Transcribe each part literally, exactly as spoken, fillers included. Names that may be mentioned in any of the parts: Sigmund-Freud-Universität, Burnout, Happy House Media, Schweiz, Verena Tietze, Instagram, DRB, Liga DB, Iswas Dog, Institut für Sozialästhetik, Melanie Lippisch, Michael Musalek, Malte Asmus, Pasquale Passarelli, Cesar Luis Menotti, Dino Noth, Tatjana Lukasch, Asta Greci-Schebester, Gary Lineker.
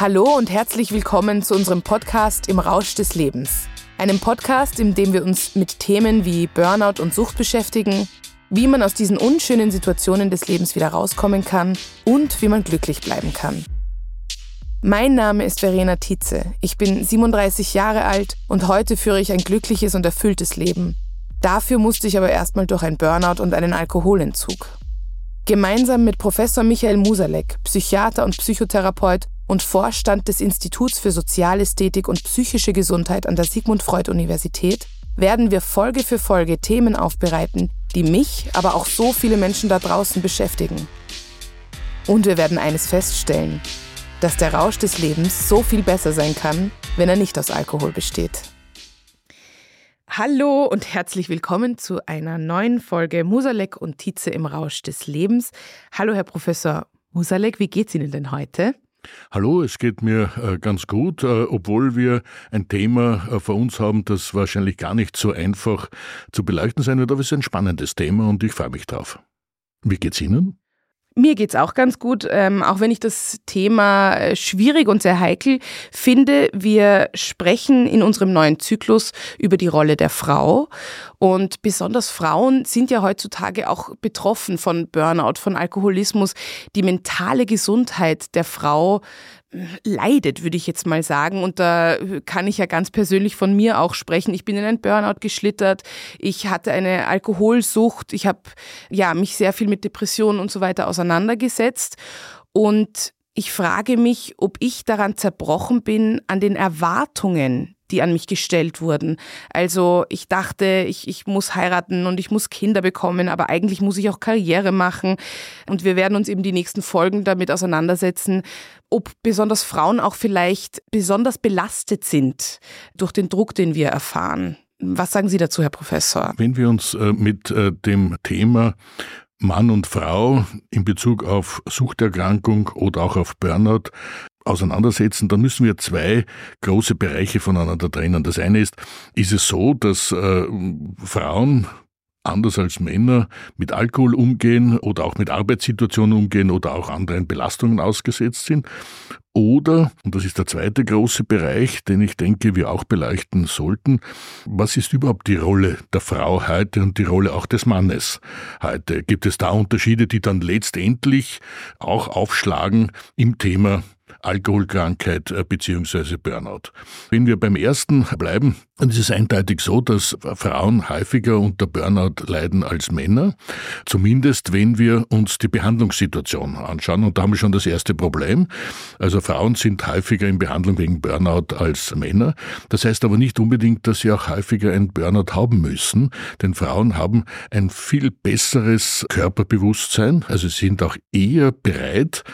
Hallo und herzlich willkommen zu unserem Podcast Im Rausch des Lebens. Einem Podcast, in dem wir uns mit Themen wie Burnout und Sucht beschäftigen, wie man aus diesen unschönen Situationen des Lebens wieder rauskommen kann und wie man glücklich bleiben kann. Mein Name ist Verena Tietze. Ich bin siebenunddreißig Jahre alt und heute führe ich ein glückliches und erfülltes Leben. Dafür musste ich aber erstmal durch ein Burnout und einen Alkoholentzug. Gemeinsam mit Professor Michael Musalek, Psychiater und Psychotherapeut und Vorstand des Instituts für Sozialästhetik und psychische Gesundheit an der Sigmund-Freud-Universität, werden wir Folge für Folge Themen aufbereiten, die mich, aber auch so viele Menschen da draußen beschäftigen. Und wir werden eines feststellen, dass der Rausch des Lebens so viel besser sein kann, wenn er nicht aus Alkohol besteht. Hallo und herzlich willkommen zu einer neuen Folge Musalek und Tietze im Rausch des Lebens. Hallo Herr Professor Musalek, wie geht's Ihnen denn heute? Hallo, es geht mir äh, ganz gut, äh, obwohl wir ein Thema äh, vor uns haben, das wahrscheinlich gar nicht so einfach zu beleuchten sein wird, aber es ist ein spannendes Thema und ich freue mich drauf. Wie geht's Ihnen? Mir geht's auch ganz gut, ähm, auch wenn ich das Thema schwierig und sehr heikel finde. Wir sprechen in unserem neuen Zyklus über die Rolle der Frau und besonders Frauen sind ja heutzutage auch betroffen von Burnout, von Alkoholismus. Die mentale Gesundheit der Frau leidet, würde ich jetzt mal sagen, und da kann ich ja ganz persönlich von mir auch sprechen. Ich bin in ein Burnout geschlittert, ich hatte eine Alkoholsucht, ich habe ja, mich sehr viel mit Depressionen und so weiter auseinandergesetzt und ich frage mich, ob ich daran zerbrochen bin, an den Erwartungen, die an mich gestellt wurden. Also ich dachte, ich, ich muss heiraten und ich muss Kinder bekommen, aber eigentlich muss ich auch Karriere machen. Und wir werden uns eben die nächsten Folgen damit auseinandersetzen, ob besonders Frauen auch vielleicht besonders belastet sind durch den Druck, den wir erfahren. Was sagen Sie dazu, Herr Professor? Wenn wir uns mit dem Thema Mann und Frau in Bezug auf Suchterkrankung oder auch auf Burnout auseinandersetzen, dann müssen wir zwei große Bereiche voneinander trennen. Das eine ist, ist es so, dass äh, Frauen anders als Männer mit Alkohol umgehen oder auch mit Arbeitssituationen umgehen oder auch anderen Belastungen ausgesetzt sind? Oder, und das ist der zweite große Bereich, den ich denke, wir auch beleuchten sollten, was ist überhaupt die Rolle der Frau heute und die Rolle auch des Mannes heute? Gibt es da Unterschiede, die dann letztendlich auch aufschlagen im Thema Alkoholkrankheit bzw. Burnout? Wenn wir beim ersten bleiben, dann ist es eindeutig so, dass Frauen häufiger unter Burnout leiden als Männer, zumindest wenn wir uns die Behandlungssituation anschauen. Und da haben wir schon das erste Problem. Also Frauen sind häufiger in Behandlung wegen Burnout als Männer. Das heißt aber nicht unbedingt, dass sie auch häufiger ein Burnout haben müssen, denn Frauen haben ein viel besseres Körperbewusstsein, also sie sind auch eher bereit,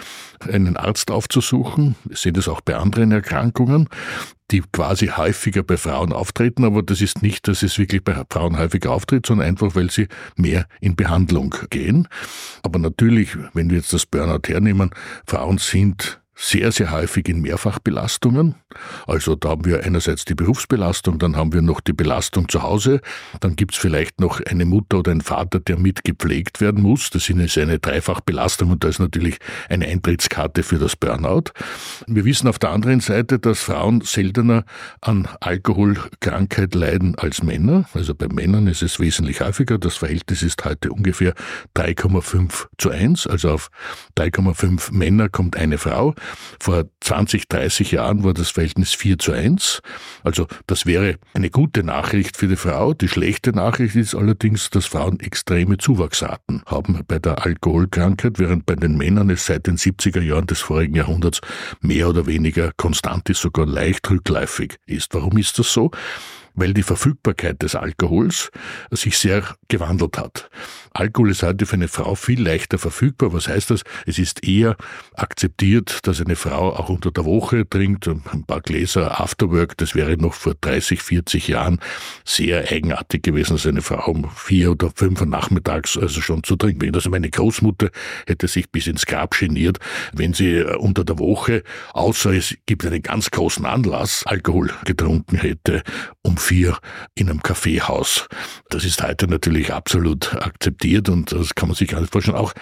einen Arzt aufzusuchen. Wir sehen das auch bei anderen Erkrankungen, die quasi häufiger bei Frauen auftreten, aber das ist nicht, dass es wirklich bei Frauen häufiger auftritt, sondern einfach, weil sie mehr in Behandlung gehen. Aber natürlich, wenn wir jetzt das Burnout hernehmen, Frauen sind sehr, sehr häufig in Mehrfachbelastungen. Also da haben wir einerseits die Berufsbelastung, dann haben wir noch die Belastung zu Hause, dann gibt es vielleicht noch eine Mutter oder einen Vater, der mit gepflegt werden muss. Das ist eine Dreifachbelastung und da ist natürlich eine Eintrittskarte für das Burnout. Wir wissen auf der anderen Seite, dass Frauen seltener an Alkoholkrankheit leiden als Männer. Also bei Männern ist es wesentlich häufiger. Das Verhältnis ist heute ungefähr drei Komma fünf zu eins. Also auf drei Komma fünf Männer kommt eine Frau. Vor zwanzig, dreißig Jahren war das Verhältnis vier zu eins. Also das wäre eine gute Nachricht für die Frau. Die schlechte Nachricht ist allerdings, dass Frauen extreme Zuwachsraten haben bei der Alkoholkrankheit, während bei den Männern es seit den siebziger Jahren des vorigen Jahrhunderts mehr oder weniger konstant ist, sogar leicht rückläufig ist. Warum ist das so? Weil die Verfügbarkeit des Alkohols sich sehr gewandelt hat. Alkohol ist heute für eine Frau viel leichter verfügbar. Was heißt das? Es ist eher akzeptiert, dass eine Frau auch unter der Woche trinkt, ein paar Gläser Afterwork. Das wäre noch vor dreißig, vierzig Jahren sehr eigenartig gewesen, dass eine Frau um vier oder fünf Uhr nachmittags also schon zu trinken. Also meine Großmutter hätte sich bis ins Grab geniert, wenn sie unter der Woche, außer es gibt einen ganz großen Anlass, Alkohol getrunken hätte, um vier in einem Kaffeehaus. Das ist heute natürlich absolut akzeptiert und das kann man sich gar nicht vorstellen. Auch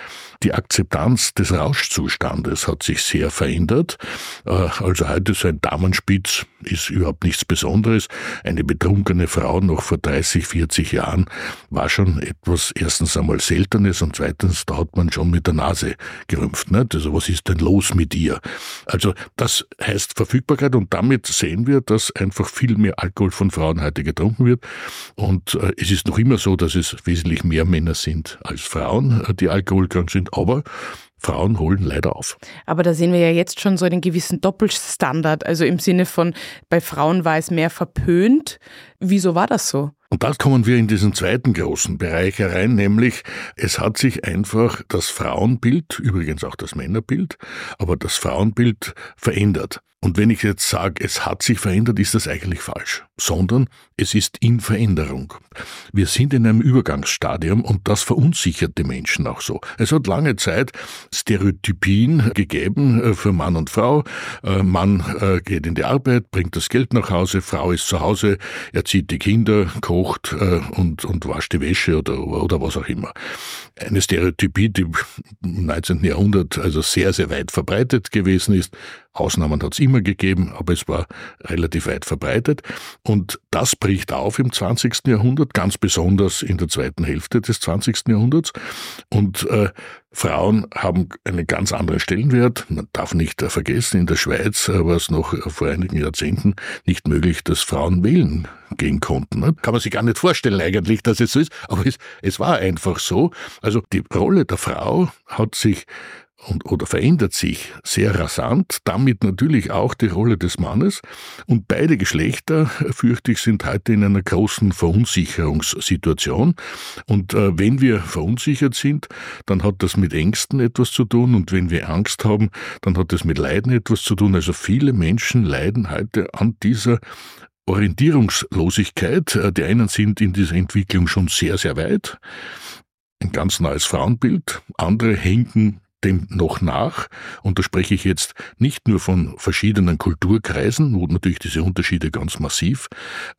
Die Akzeptanz des Rauschzustandes hat sich sehr verändert. Also heute so ein Damenspitz ist überhaupt nichts Besonderes. Eine betrunkene Frau noch vor dreißig, vierzig Jahren war schon etwas erstens einmal Seltenes und zweitens, da hat man schon mit der Nase gerümpft. Nicht? Also was ist denn los mit ihr? Also das heißt Verfügbarkeit, und damit sehen wir, dass einfach viel mehr Alkohol von Frauen heute getrunken wird. Und es ist noch immer so, dass es wesentlich mehr Männer sind als Frauen, die alkoholkrank sind, aber Frauen holen leider auf. Aber da sehen wir ja jetzt schon so einen gewissen Doppelstandard, also im Sinne von, bei Frauen war es mehr verpönt. Wieso war das so? Und da kommen wir in diesen zweiten großen Bereich herein, nämlich es hat sich einfach das Frauenbild, übrigens auch das Männerbild, aber das Frauenbild verändert. Und wenn ich jetzt sage, es hat sich verändert, ist das eigentlich falsch, sondern es ist in Veränderung. Wir sind in einem Übergangsstadium und das verunsichert die Menschen auch so. Es hat lange Zeit Stereotypien gegeben für Mann und Frau. Mann geht in die Arbeit, bringt das Geld nach Hause, Frau ist zu Hause, erzieht die Kinder, kocht Und, und wascht die Wäsche oder, oder was auch immer. Eine Stereotypie, die im neunzehnten Jahrhundert also sehr, sehr weit verbreitet gewesen ist. Ausnahmen hat es immer gegeben, aber es war relativ weit verbreitet. Und das bricht auf im zwanzigsten Jahrhundert, ganz besonders in der zweiten Hälfte des zwanzigsten Jahrhunderts. Und äh, Frauen haben einen ganz anderen Stellenwert. Man darf nicht äh, vergessen, in der Schweiz äh, war es noch äh, vor einigen Jahrzehnten nicht möglich, dass Frauen wählen gehen konnten. Ne? Kann man sich gar nicht vorstellen eigentlich, dass es so ist, aber es, es war einfach so. Also die Rolle der Frau hat sich Und, oder verändert sich sehr rasant, damit natürlich auch die Rolle des Mannes. Und beide Geschlechter, fürchte ich, sind heute in einer großen Verunsicherungssituation. Und äh, wenn wir verunsichert sind, dann hat das mit Ängsten etwas zu tun. Und wenn wir Angst haben, dann hat das mit Leiden etwas zu tun. Also viele Menschen leiden heute an dieser Orientierungslosigkeit. Die einen sind in dieser Entwicklung schon sehr, sehr weit. Ein ganz neues Frauenbild. Andere hinken dem noch nach, und da spreche ich jetzt nicht nur von verschiedenen Kulturkreisen, wo natürlich diese Unterschiede ganz massiv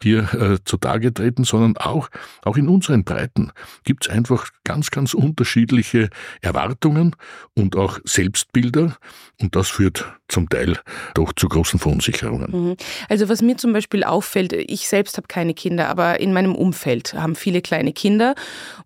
hier äh, zutage treten, sondern auch, auch in unseren Breiten gibt es einfach ganz, ganz unterschiedliche Erwartungen und auch Selbstbilder, und das führt zum Teil doch zu großen Verunsicherungen. Also was mir zum Beispiel auffällt, ich selbst habe keine Kinder, aber in meinem Umfeld haben viele kleine Kinder,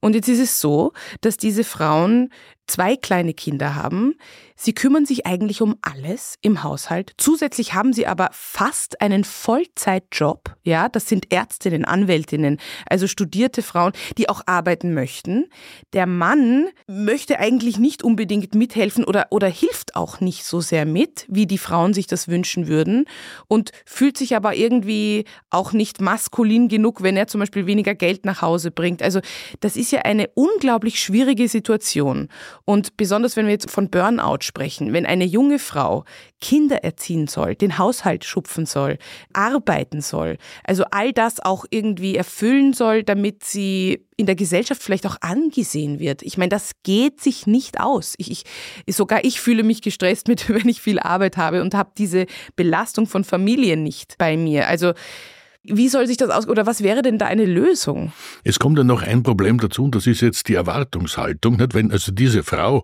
und jetzt ist es so, dass diese Frauen zwei kleine Kinder haben. Sie kümmern sich eigentlich um alles im Haushalt. Zusätzlich haben sie aber fast einen Vollzeitjob. Ja, das sind Ärztinnen, Anwältinnen, also studierte Frauen, die auch arbeiten möchten. Der Mann möchte eigentlich nicht unbedingt mithelfen oder, oder hilft auch nicht so sehr mit, wie die Frauen sich das wünschen würden, und fühlt sich aber irgendwie auch nicht maskulin genug, wenn er zum Beispiel weniger Geld nach Hause bringt. Also das ist ja eine unglaublich schwierige Situation. Und besonders, wenn wir jetzt von Burnout sprechen, wenn eine junge Frau Kinder erziehen soll, den Haushalt schupfen soll, arbeiten soll, also all das auch irgendwie erfüllen soll, damit sie in der Gesellschaft vielleicht auch angesehen wird. Ich meine, das geht sich nicht aus. Ich, ich, sogar ich fühle mich gestresst mit, wenn ich viel Arbeit habe und habe diese Belastung von Familie nicht bei mir. Also wie soll sich das aus, oder was wäre denn da eine Lösung? Es kommt dann noch ein Problem dazu, und das ist jetzt die Erwartungshaltung. Nicht? Wenn also diese Frau,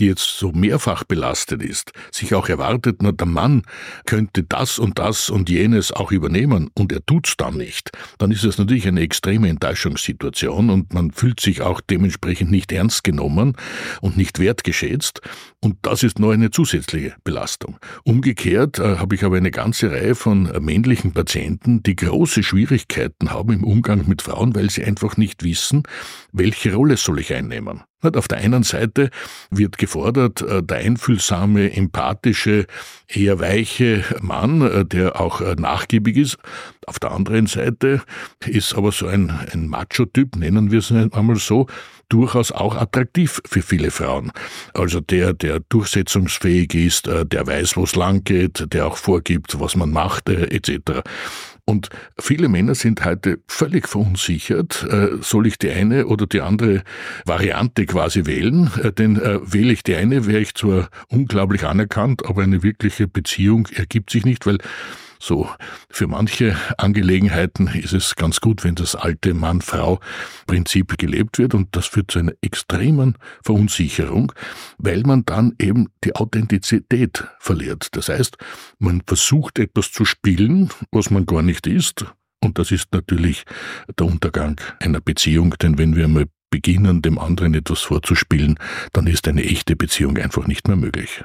die jetzt so mehrfach belastet ist, sich auch erwartet, na, der Mann könnte das und das und jenes auch übernehmen, und er tut's dann nicht, dann ist das natürlich eine extreme Enttäuschungssituation, und man fühlt sich auch dementsprechend nicht ernst genommen und nicht wertgeschätzt, und das ist nur eine zusätzliche Belastung. Umgekehrt äh, habe ich aber eine ganze Reihe von männlichen Patienten, die große Schwierigkeiten haben im Umgang mit Frauen, weil sie einfach nicht wissen, welche Rolle soll ich einnehmen. Auf der einen Seite wird gefordert, der einfühlsame, empathische, eher weiche Mann, der auch nachgiebig ist. Auf der anderen Seite ist aber so ein, ein Macho-Typ, nennen wir es einmal so, durchaus auch attraktiv für viele Frauen. Also der, der durchsetzungsfähig ist, der weiß, wo es lang geht, der auch vorgibt, was man macht, et cetera. Und viele Männer sind heute völlig verunsichert. Soll ich die eine oder die andere Variante quasi wählen? Denn wähle ich die eine, wäre ich zwar unglaublich anerkannt, aber eine wirkliche Beziehung ergibt sich nicht, weil So, für manche Angelegenheiten ist es ganz gut, wenn das alte Mann-Frau-Prinzip gelebt wird, und das führt zu einer extremen Verunsicherung, weil man dann eben die Authentizität verliert. Das heißt, man versucht etwas zu spielen, was man gar nicht ist, und das ist natürlich der Untergang einer Beziehung, denn wenn wir einmal beginnen, dem anderen etwas vorzuspielen, dann ist eine echte Beziehung einfach nicht mehr möglich.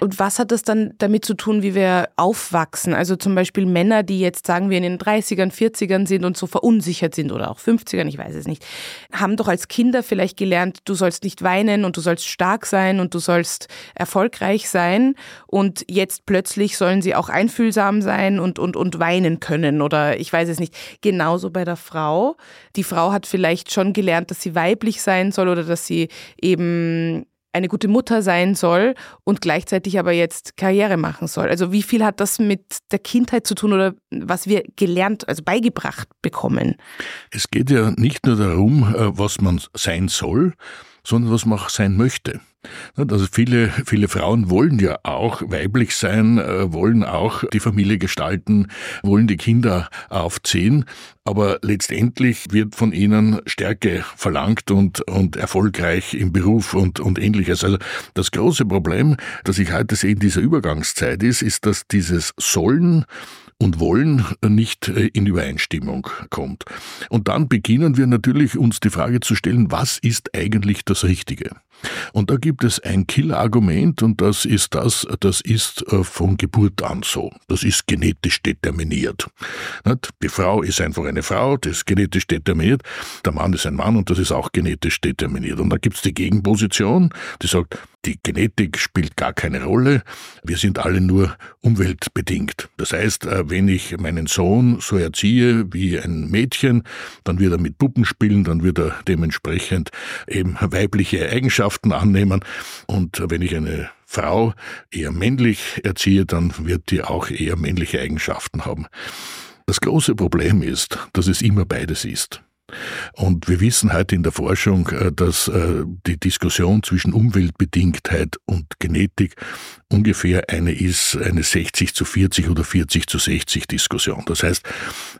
Und was hat das dann damit zu tun, wie wir aufwachsen? Also zum Beispiel Männer, die jetzt, sagen wir, in den dreißigern, vierzigern sind und so verunsichert sind oder auch fünfzigern, ich weiß es nicht, haben doch als Kinder vielleicht gelernt, du sollst nicht weinen und du sollst stark sein und du sollst erfolgreich sein, und jetzt plötzlich sollen sie auch einfühlsam sein und, und, und weinen können oder ich weiß es nicht. Genauso bei der Frau. Die Frau hat vielleicht schon gelernt, dass sie weiblich sein soll oder dass sie eben eine gute Mutter sein soll und gleichzeitig aber jetzt Karriere machen soll. Also wie viel hat das mit der Kindheit zu tun oder was wir gelernt, also beigebracht bekommen? Es geht ja nicht nur darum, was man sein soll, sondern was man auch sein möchte. Also viele, viele Frauen wollen ja auch weiblich sein, wollen auch die Familie gestalten, wollen die Kinder aufziehen, aber letztendlich wird von ihnen Stärke verlangt und, und erfolgreich im Beruf und, und ähnliches. Also das große Problem, das ich heute sehe in dieser Übergangszeit ist, ist, dass dieses Sollen und Wollen nicht in Übereinstimmung kommt. Und dann beginnen wir natürlich, uns die Frage zu stellen, was ist eigentlich das Richtige? Und da gibt es ein Killer-Argument, und das ist das, das ist von Geburt an so. Das ist genetisch determiniert. Die Frau ist einfach eine Frau, das ist genetisch determiniert. Der Mann ist ein Mann und das ist auch genetisch determiniert. Und da gibt es die Gegenposition, die sagt, die Genetik spielt gar keine Rolle, wir sind alle nur umweltbedingt. Das heißt, wenn ich meinen Sohn so erziehe wie ein Mädchen, dann wird er mit Puppen spielen, dann wird er dementsprechend eben weibliche Eigenschaften annehmen, und wenn ich eine Frau eher männlich erziehe, dann wird die auch eher männliche Eigenschaften haben. Das große Problem ist, dass es immer beides ist. Und wir wissen heute in der Forschung, dass die Diskussion zwischen Umweltbedingtheit und Genetik ungefähr eine ist, eine sechzig zu vierzig oder vierzig zu sechzig Diskussion. Das heißt,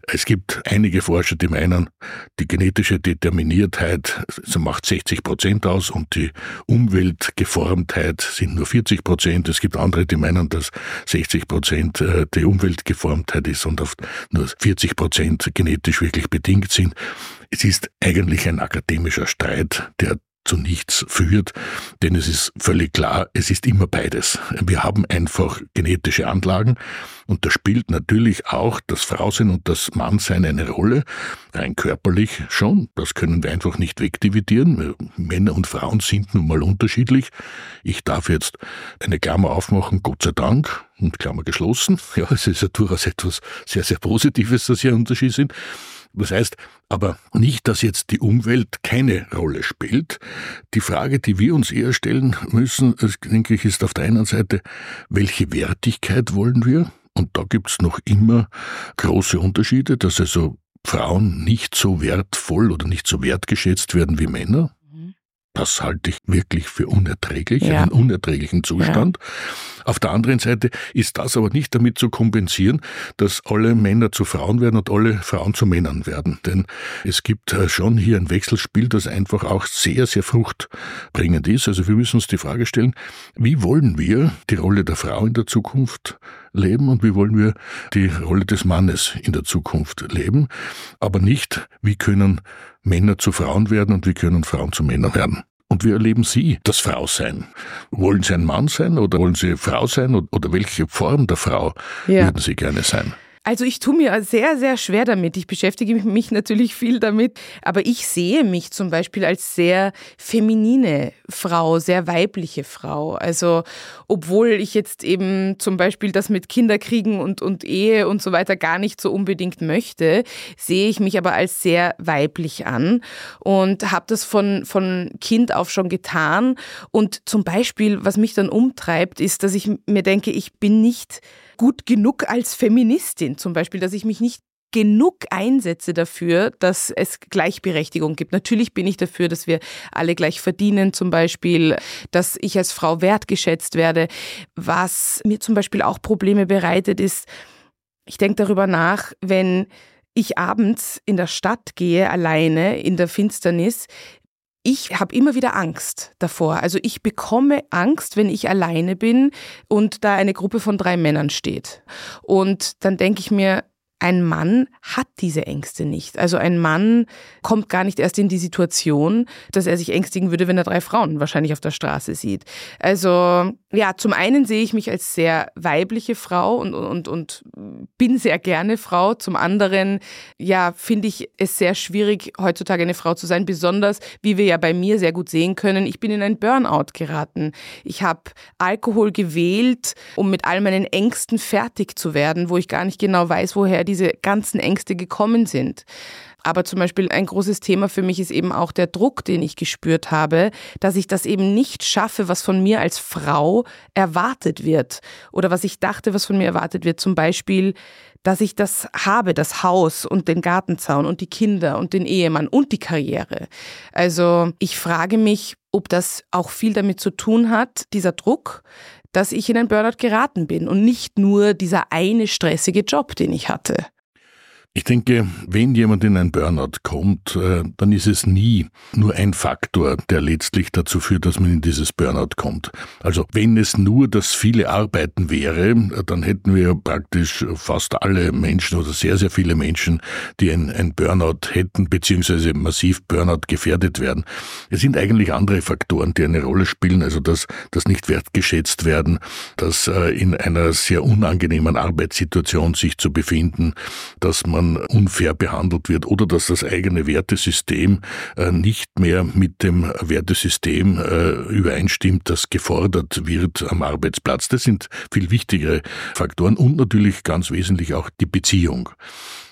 es gibt einige Forscher, die meinen, die genetische Determiniertheit macht sechzig Prozent aus und die Umweltgeformtheit sind nur vierzig Prozent. Es gibt andere, die meinen, dass sechzig Prozent die Umweltgeformtheit ist und oft nur vierzig Prozent genetisch wirklich bedingt sind. Es ist eigentlich ein akademischer Streit, der zu nichts führt, denn es ist völlig klar, es ist immer beides. Wir haben einfach genetische Anlagen und da spielt natürlich auch das Frausein und das Mannsein eine Rolle, rein körperlich schon, das können wir einfach nicht wegdividieren. Männer und Frauen sind nun mal unterschiedlich. Ich darf jetzt eine Klammer aufmachen, Gott sei Dank, und Klammer geschlossen. Ja, es ist ja durchaus etwas sehr, sehr Positives, dass hier Unterschiede sind. Das heißt aber nicht, dass jetzt die Umwelt keine Rolle spielt. Die Frage, die wir uns eher stellen müssen, denke ich, ist auf der einen Seite, welche Wertigkeit wollen wir? Und da gibt es noch immer große Unterschiede, dass also Frauen nicht so wertvoll oder nicht so wertgeschätzt werden wie Männer. Das halte ich wirklich für unerträglich, ja. Einen unerträglichen Zustand. Ja. Auf der anderen Seite ist das aber nicht damit zu kompensieren, dass alle Männer zu Frauen werden und alle Frauen zu Männern werden. Denn es gibt schon hier ein Wechselspiel, das einfach auch sehr, sehr fruchtbringend ist. Also wir müssen uns die Frage stellen, wie wollen wir die Rolle der Frau in der Zukunft leben und wie wollen wir die Rolle des Mannes in der Zukunft leben, aber nicht, wie können Männer zu Frauen werden und wie können Frauen zu Männern werden. Und wie erleben Sie das Frausein? Wollen Sie ein Mann sein oder wollen Sie Frau sein oder welche Form der Frau ja. würden Sie gerne sein? Also ich tue mir sehr, sehr schwer damit. Ich beschäftige mich natürlich viel damit, aber ich sehe mich zum Beispiel als sehr feminine Frau, sehr weibliche Frau. Also obwohl ich jetzt eben zum Beispiel das mit Kinderkriegen und, und Ehe und so weiter gar nicht so unbedingt möchte, sehe ich mich aber als sehr weiblich an und habe das von, von Kind auf schon getan. Und zum Beispiel, was mich dann umtreibt, ist, dass ich mir denke, ich bin nicht gut genug als Feministin zum Beispiel, dass ich mich nicht genug einsetze dafür, dass es Gleichberechtigung gibt. Natürlich bin ich dafür, dass wir alle gleich verdienen zum Beispiel, dass ich als Frau wertgeschätzt werde. Was mir zum Beispiel auch Probleme bereitet ist, Ich denke darüber nach, wenn ich abends in der Stadt gehe, alleine in der Finsternis, ich habe immer wieder Angst davor. Also ich bekomme Angst, wenn ich alleine bin und da eine Gruppe von drei Männern steht. Und dann denke ich mir, ein Mann hat diese Ängste nicht. Also ein Mann kommt gar nicht erst in die Situation, dass er sich ängstigen würde, wenn er drei Frauen wahrscheinlich auf der Straße sieht. Also ja, zum einen sehe ich mich als sehr weibliche Frau und, und, und bin sehr gerne Frau. Zum anderen, ja, finde ich es sehr schwierig, heutzutage eine Frau zu sein. Besonders, wie wir ja bei mir sehr gut sehen können, ich bin in ein Burnout geraten. Ich habe Alkohol gewählt, um mit all meinen Ängsten fertig zu werden, wo ich gar nicht genau weiß, woher die diese ganzen Ängste gekommen sind. Aber zum Beispiel ein großes Thema für mich ist eben auch der Druck, den ich gespürt habe, dass ich das eben nicht schaffe, was von mir als Frau erwartet wird. Oder was ich dachte, was von mir erwartet wird. Zum Beispiel, dass ich das habe, das Haus und den Gartenzaun und die Kinder und den Ehemann und die Karriere. Also ich frage mich, ob das auch viel damit zu tun hat, dieser Druck, dass ich in einen Burnout geraten bin und nicht nur dieser eine stressige Job, den ich hatte. Ich denke, wenn jemand in ein Burnout kommt, dann ist es nie nur ein Faktor, der letztlich dazu führt, dass man in dieses Burnout kommt. Also wenn es nur das viele Arbeiten wäre, dann hätten wir praktisch fast alle Menschen oder sehr, sehr viele Menschen, die ein, ein Burnout hätten beziehungsweise massiv Burnout gefährdet werden. Es sind eigentlich andere Faktoren, die eine Rolle spielen, also das, das nicht wertgeschätzt werden, das in einer sehr unangenehmen Arbeitssituation sich zu befinden, dass man unfair behandelt wird oder dass das eigene Wertesystem nicht mehr mit dem Wertesystem übereinstimmt, das gefordert wird am Arbeitsplatz. Das sind viel wichtigere Faktoren und natürlich ganz wesentlich auch die Beziehung.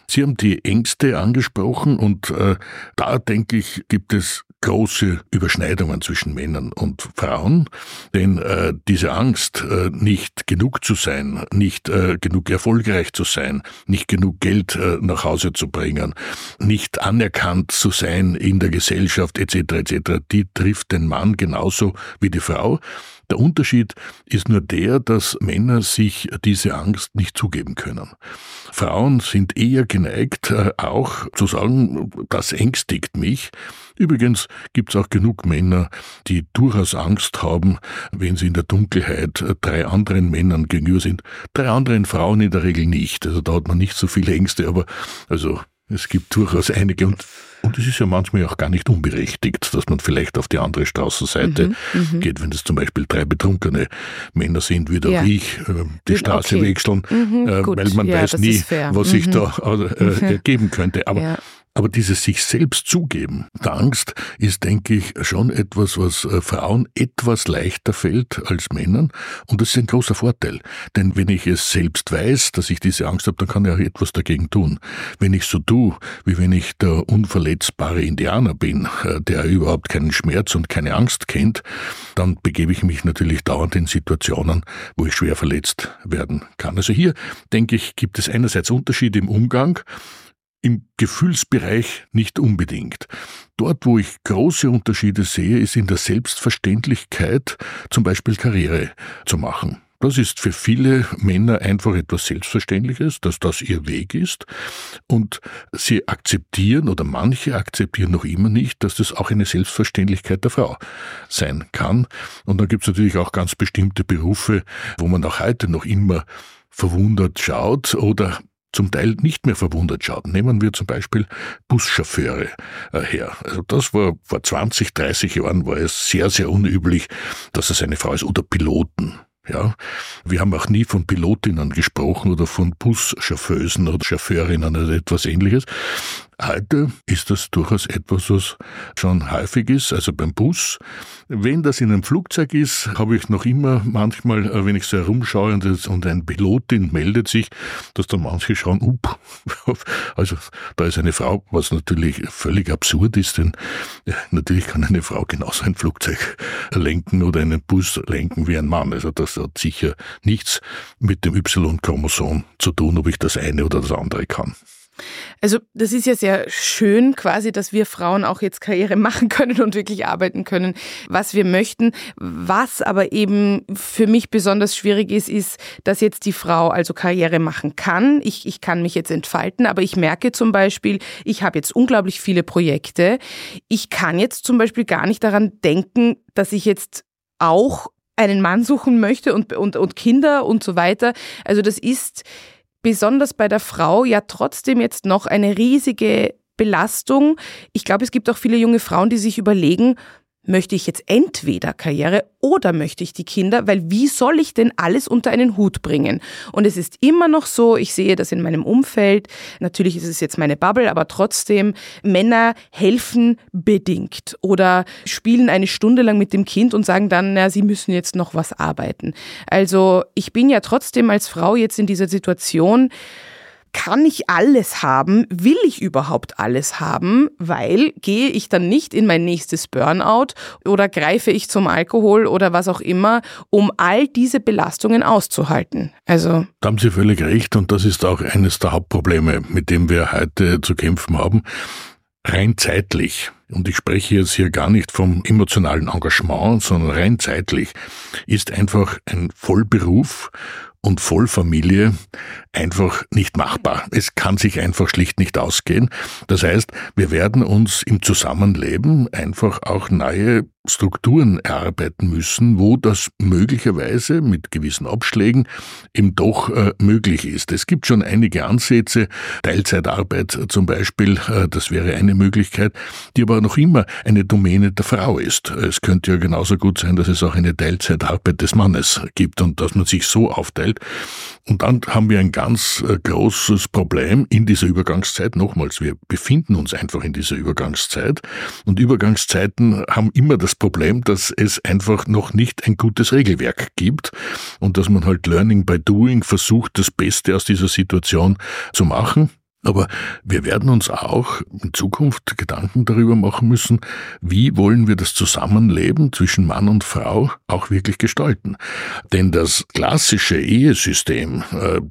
Sie haben die Ängste angesprochen und da, denke ich, gibt es große Überschneidungen zwischen Männern und Frauen, denn äh, diese Angst, äh, nicht genug zu sein, nicht äh, genug erfolgreich zu sein, nicht genug Geld äh, nach Hause zu bringen, nicht anerkannt zu sein in der Gesellschaft et cetera et cetera, die trifft den Mann genauso wie die Frau. Der Unterschied ist nur der, dass Männer sich diese Angst nicht zugeben können. Frauen sind eher geneigt, auch zu sagen, das ängstigt mich. Übrigens gibt es auch genug Männer, die durchaus Angst haben, wenn sie in der Dunkelheit drei anderen Männern gegenüber sind. Drei anderen Frauen in der Regel nicht. Also da hat man nicht so viele Ängste, aber also es gibt durchaus einige und Und es ist ja manchmal auch gar nicht unberechtigt, dass man vielleicht auf die andere Straßenseite mhm, geht, wenn es zum Beispiel drei betrunkene Männer sind, wie der Riech, ja. äh, die Straße okay. wechseln, mhm, äh, weil man ja, weiß nie, was mhm. sich da äh, ergeben könnte. Aber ja. Aber dieses sich selbst zugeben der Angst ist, denke ich, schon etwas, was Frauen etwas leichter fällt als Männern. Und das ist ein großer Vorteil. Denn wenn ich es selbst weiß, dass ich diese Angst habe, dann kann ich auch etwas dagegen tun. Wenn ich so tue, wie wenn ich der unverletzbare Indianer bin, der überhaupt keinen Schmerz und keine Angst kennt, dann begebe ich mich natürlich dauernd in Situationen, wo ich schwer verletzt werden kann. Also hier, denke ich, gibt es einerseits Unterschiede im Umgang, im Gefühlsbereich nicht unbedingt. Dort, wo ich große Unterschiede sehe, ist in der Selbstverständlichkeit, zum Beispiel Karriere zu machen. Das ist für viele Männer einfach etwas Selbstverständliches, dass das ihr Weg ist. Und sie akzeptieren oder manche akzeptieren noch immer nicht, dass das auch eine Selbstverständlichkeit der Frau sein kann. Und dann gibt es natürlich auch ganz bestimmte Berufe, wo man auch heute noch immer verwundert schaut oder zum Teil nicht mehr verwundert schaut. Nehmen wir zum Beispiel Buschauffeure her. Also das war vor zwanzig, dreißig Jahren war es sehr, sehr unüblich, dass es eine Frau ist oder Piloten. Ja, wir haben auch nie von Pilotinnen gesprochen oder von Buschauffeusen oder Chauffeurinnen oder etwas Ähnliches. Heute ist das durchaus etwas, was schon häufig ist, also beim Bus. Wenn das in einem Flugzeug ist, habe ich noch immer manchmal, wenn ich so herumschaue und, und ein Pilotin meldet sich, dass dann manche schauen, up, also da ist eine Frau, was natürlich völlig absurd ist, denn natürlich kann eine Frau genauso ein Flugzeug lenken oder einen Bus lenken wie ein Mann, also das hat sicher nichts mit dem Y-Chromosom zu tun, ob ich das eine oder das andere kann. Also das ist ja sehr schön quasi, dass wir Frauen auch jetzt Karriere machen können und wirklich arbeiten können, was wir möchten. Was aber eben für mich besonders schwierig ist, ist, dass jetzt die Frau also Karriere machen kann. Ich, ich kann mich jetzt entfalten, aber ich merke zum Beispiel, ich habe jetzt unglaublich viele Projekte. Ich kann jetzt zum Beispiel gar nicht daran denken, dass ich jetzt auch einen Mann suchen möchte und, und, und Kinder und so weiter. Also das ist besonders bei der Frau ja trotzdem jetzt noch eine riesige Belastung. Ich glaube, es gibt auch viele junge Frauen, die sich überlegen, möchte ich jetzt entweder Karriere oder möchte ich die Kinder, weil wie soll ich denn alles unter einen Hut bringen? Und es ist immer noch so, ich sehe das in meinem Umfeld, natürlich ist es jetzt meine Bubble, aber trotzdem, Männer helfen bedingt oder spielen eine Stunde lang mit dem Kind und sagen dann, na, sie müssen jetzt noch was arbeiten. Also ich bin ja trotzdem als Frau jetzt in dieser Situation, kann ich alles haben? Will ich überhaupt alles haben? Weil gehe ich dann nicht in mein nächstes Burnout oder greife ich zum Alkohol oder was auch immer, um all diese Belastungen auszuhalten? Also da haben Sie völlig recht und das ist auch eines der Hauptprobleme, mit dem wir heute zu kämpfen haben. Rein zeitlich, und ich spreche jetzt hier gar nicht vom emotionalen Engagement, sondern rein zeitlich, ist einfach ein Vollberuf und Vollfamilie einfach nicht machbar. Es kann sich einfach schlicht nicht ausgehen. Das heißt, wir werden uns im Zusammenleben einfach auch neue Strukturen erarbeiten müssen, wo das möglicherweise mit gewissen Abschlägen eben doch äh, möglich ist. Es gibt schon einige Ansätze, Teilzeitarbeit zum Beispiel, äh, das wäre eine Möglichkeit, die aber noch immer eine Domäne der Frau ist. Es könnte ja genauso gut sein, dass es auch eine Teilzeitarbeit des Mannes gibt und dass man sich so aufteilt. Und dann haben wir ein ganz großes Problem in dieser Übergangszeit. Nochmals, wir befinden uns einfach in dieser Übergangszeit. Und Übergangszeiten haben immer das Problem, dass es einfach noch nicht ein gutes Regelwerk gibt und dass man halt Learning by Doing versucht, das Beste aus dieser Situation zu machen. Aber wir werden uns auch in Zukunft Gedanken darüber machen müssen, wie wollen wir das Zusammenleben zwischen Mann und Frau auch wirklich gestalten. Denn das klassische Ehesystem,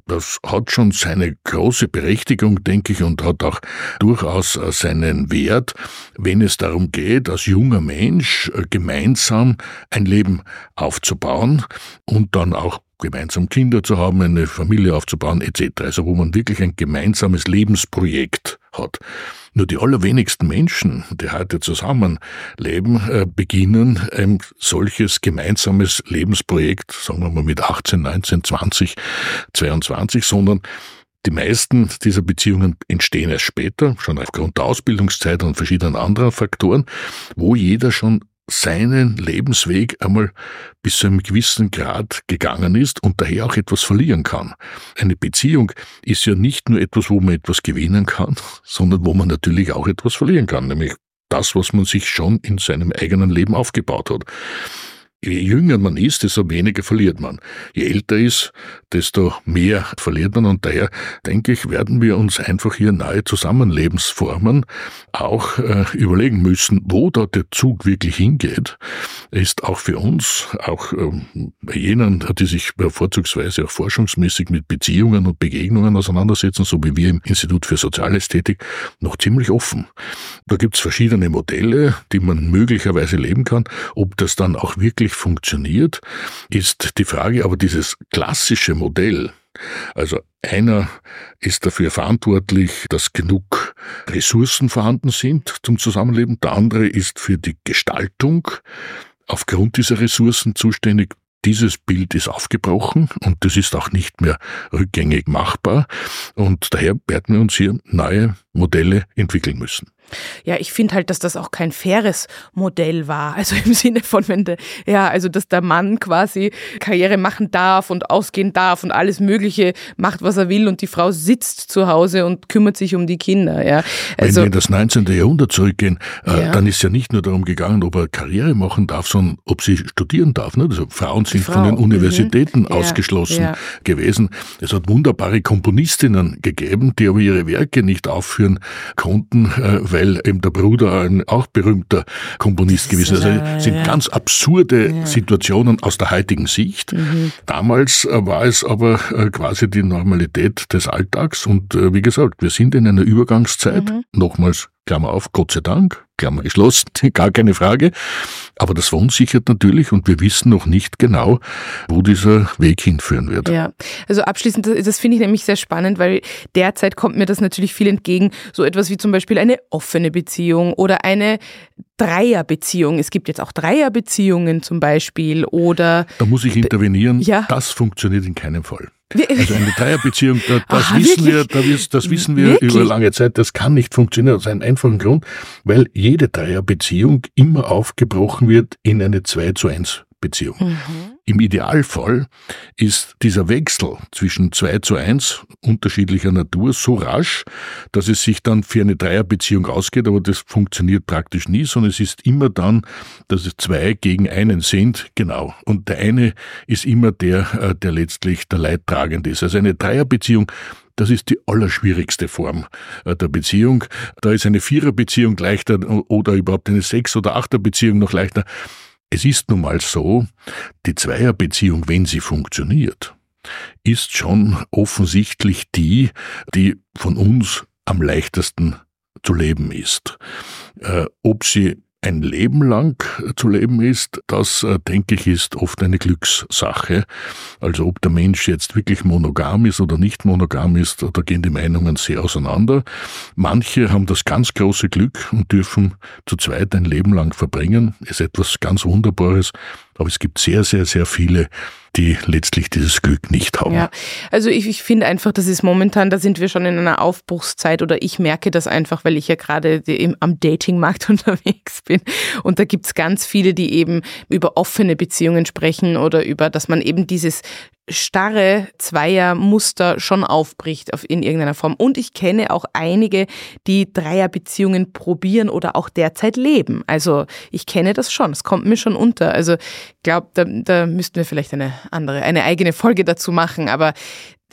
das hat schon seine große Berechtigung, denke ich, und hat auch durchaus seinen Wert, wenn es darum geht, als junger Mensch gemeinsam ein Leben aufzubauen und dann auch gemeinsam Kinder zu haben, eine Familie aufzubauen et cetera. Also wo man wirklich ein gemeinsames Lebensprojekt hat. Nur die allerwenigsten Menschen, die heute zusammenleben, äh, beginnen ein solches gemeinsames Lebensprojekt, sagen wir mal mit achtzehn, neunzehn, zwanzig, zweiundzwanzig, sondern die meisten dieser Beziehungen entstehen erst später, schon aufgrund der Ausbildungszeit und verschiedenen anderen Faktoren, wo jeder schon seinen Lebensweg einmal bis zu einem gewissen Grad gegangen ist und daher auch etwas verlieren kann. Eine Beziehung ist ja nicht nur etwas, wo man etwas gewinnen kann, sondern wo man natürlich auch etwas verlieren kann, nämlich das, was man sich schon in seinem eigenen Leben aufgebaut hat. Je jünger man ist, desto weniger verliert man. Je älter ist, desto mehr verliert man. Und daher, denke ich, werden wir uns einfach hier nahe Zusammenlebensformen auch äh, überlegen müssen, wo da der Zug wirklich hingeht, ist auch für uns, auch ähm, bei jenen, die sich vorzugsweise auch forschungsmäßig mit Beziehungen und Begegnungen auseinandersetzen, so wie wir im Institut für Sozialästhetik, noch ziemlich offen. Da gibt es verschiedene Modelle, die man möglicherweise leben kann. Ob das dann auch wirklich funktioniert, ist die Frage, aber dieses klassische Modell, also einer ist dafür verantwortlich, dass genug Ressourcen vorhanden sind zum Zusammenleben, der andere ist für die Gestaltung aufgrund dieser Ressourcen zuständig. Dieses Bild ist aufgebrochen und das ist auch nicht mehr rückgängig machbar und daher werden wir uns hier neue Modelle entwickeln müssen. Ja, ich finde halt, dass das auch kein faires Modell war. Also im Sinne von, wenn der, ja, also dass der Mann quasi Karriere machen darf und ausgehen darf und alles Mögliche macht, was er will und die Frau sitzt zu Hause und kümmert sich um die Kinder. Ja. Also, wenn wir in das neunzehnten Jahrhundert zurückgehen, äh, ja. dann ist ja nicht nur darum gegangen, ob er Karriere machen darf, sondern ob sie studieren darf. Ne? Also Frauen sind Frau, von den Universitäten mhm. ausgeschlossen ja, ja. gewesen. Es hat wunderbare Komponistinnen gegeben, die aber ihre Werke nicht aufführen konnten, äh, weil weil eben der Bruder ein auch berühmter Komponist gewesen ist. Also es sind ganz absurde ja. Situationen aus der heutigen Sicht. Mhm. Damals war es aber quasi die Normalität des Alltags. Und wie gesagt, wir sind in einer Übergangszeit. Mhm. Nochmals, Klammer auf, Gott sei Dank, Klammer geschlossen, gar keine Frage. Aber das verunsichert natürlich und wir wissen noch nicht genau, wo dieser Weg hinführen wird. Ja, also abschließend, das, das finde ich nämlich sehr spannend, weil derzeit kommt mir das natürlich viel entgegen. So etwas wie zum Beispiel eine offene Beziehung oder eine Dreierbeziehung. Es gibt jetzt auch Dreierbeziehungen zum Beispiel oder... Da muss ich intervenieren, ja. Das funktioniert in keinem Fall. Also eine Dreierbeziehung, das, Aha, wissen, wir, das wissen wir wirklich? Über lange Zeit, das kann nicht funktionieren, aus einem einfachen Grund, weil jede Dreierbeziehung immer aufgebrochen wird in eine zwei zu eins Beziehung. Mhm. Im Idealfall ist dieser Wechsel zwischen zwei zu eins unterschiedlicher Natur so rasch, dass es sich dann für eine Dreierbeziehung ausgeht, aber das funktioniert praktisch nie, sondern es ist immer dann, dass es zwei gegen einen sind, genau. Und der eine ist immer der, der letztlich der Leidtragende ist. Also eine Dreierbeziehung, das ist die allerschwierigste Form der Beziehung. Da ist eine Viererbeziehung leichter oder überhaupt eine Sechs- oder Achterbeziehung noch leichter. Es ist nun mal so, die Zweierbeziehung, wenn sie funktioniert, ist schon offensichtlich die, die von uns am leichtesten zu leben ist. Äh, ob sie ein Leben lang zu leben ist, das, denke ich, ist oft eine Glückssache. Also ob der Mensch jetzt wirklich monogam ist oder nicht monogam ist, da gehen die Meinungen sehr auseinander. Manche haben das ganz große Glück und dürfen zu zweit ein Leben lang verbringen. Ist etwas ganz Wunderbares. Aber es gibt sehr, sehr, sehr viele, die letztlich dieses Glück nicht haben. Ja, also ich, ich finde einfach, das ist momentan, da sind wir schon in einer Aufbruchszeit oder ich merke das einfach, weil ich ja gerade im, am Datingmarkt unterwegs bin und da gibt es ganz viele, die eben über offene Beziehungen sprechen oder über, dass man eben dieses starre Zweiermuster schon aufbricht auf, in irgendeiner Form. Und ich kenne auch einige, die Dreierbeziehungen probieren oder auch derzeit leben. Also ich kenne das schon, es kommt mir schon unter. Also ich glaube, da, da müssten wir vielleicht eine andere, eine eigene Folge dazu machen, aber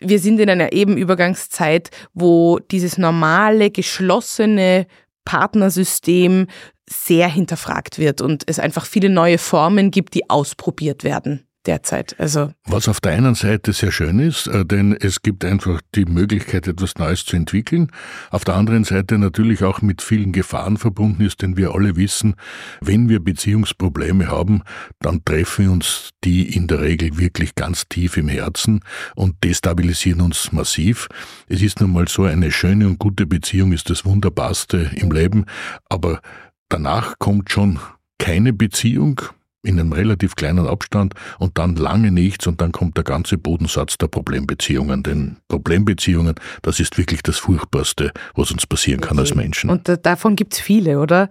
wir sind in einer eben Übergangszeit, wo dieses normale, geschlossene Partnersystem sehr hinterfragt wird und es einfach viele neue Formen gibt, die ausprobiert werden. Derzeit. Also was auf der einen Seite sehr schön ist, denn es gibt einfach die Möglichkeit, etwas Neues zu entwickeln. Auf der anderen Seite natürlich auch mit vielen Gefahren verbunden ist, denn wir alle wissen, wenn wir Beziehungsprobleme haben, dann treffen uns die in der Regel wirklich ganz tief im Herzen und destabilisieren uns massiv. Es ist nun mal so, eine schöne und gute Beziehung ist das Wunderbarste im Leben, aber danach kommt schon keine Beziehung in einem relativ kleinen Abstand und dann lange nichts und dann kommt der ganze Bodensatz der Problembeziehungen. Denn Problembeziehungen, das ist wirklich das Furchtbarste, was uns passieren kann als Menschen. Und davon gibt's viele, oder?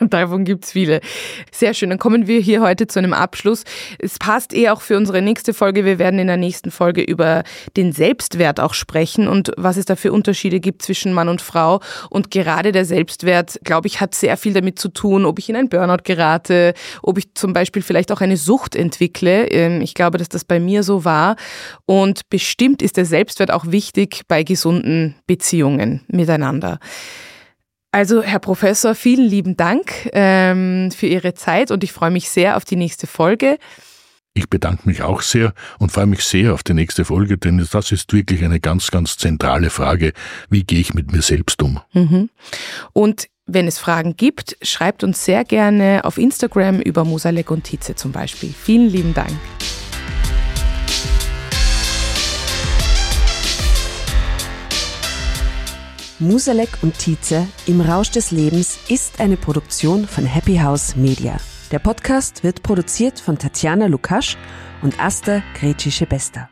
Davon gibt's viele. Sehr schön, dann kommen wir hier heute zu einem Abschluss. Es passt eh auch für unsere nächste Folge. Wir werden in der nächsten Folge über den Selbstwert auch sprechen und was es da für Unterschiede gibt zwischen Mann und Frau. Und gerade der Selbstwert, glaube ich, hat sehr viel damit zu tun, ob ich in einen Burnout gerate, ob ich zum Beispiel vielleicht auch eine Sucht entwickle. Ich glaube, dass das bei mir so war. Und bestimmt ist der Selbstwert auch wichtig bei gesunden Beziehungen miteinander. Also, Herr Professor, vielen lieben Dank für Ihre Zeit und ich freue mich sehr auf die nächste Folge. Ich bedanke mich auch sehr und freue mich sehr auf die nächste Folge, denn das ist wirklich eine ganz, ganz zentrale Frage. Wie gehe ich mit mir selbst um? Mhm. Und wenn es Fragen gibt, schreibt uns sehr gerne auf Instagram über Musalek und Tietze zum Beispiel. Vielen lieben Dank. Musalek und Tietze im Rausch des Lebens ist eine Produktion von Happy House Media. Der Podcast wird produziert von Tatjana Lukasch und Asta Greci-Schebester.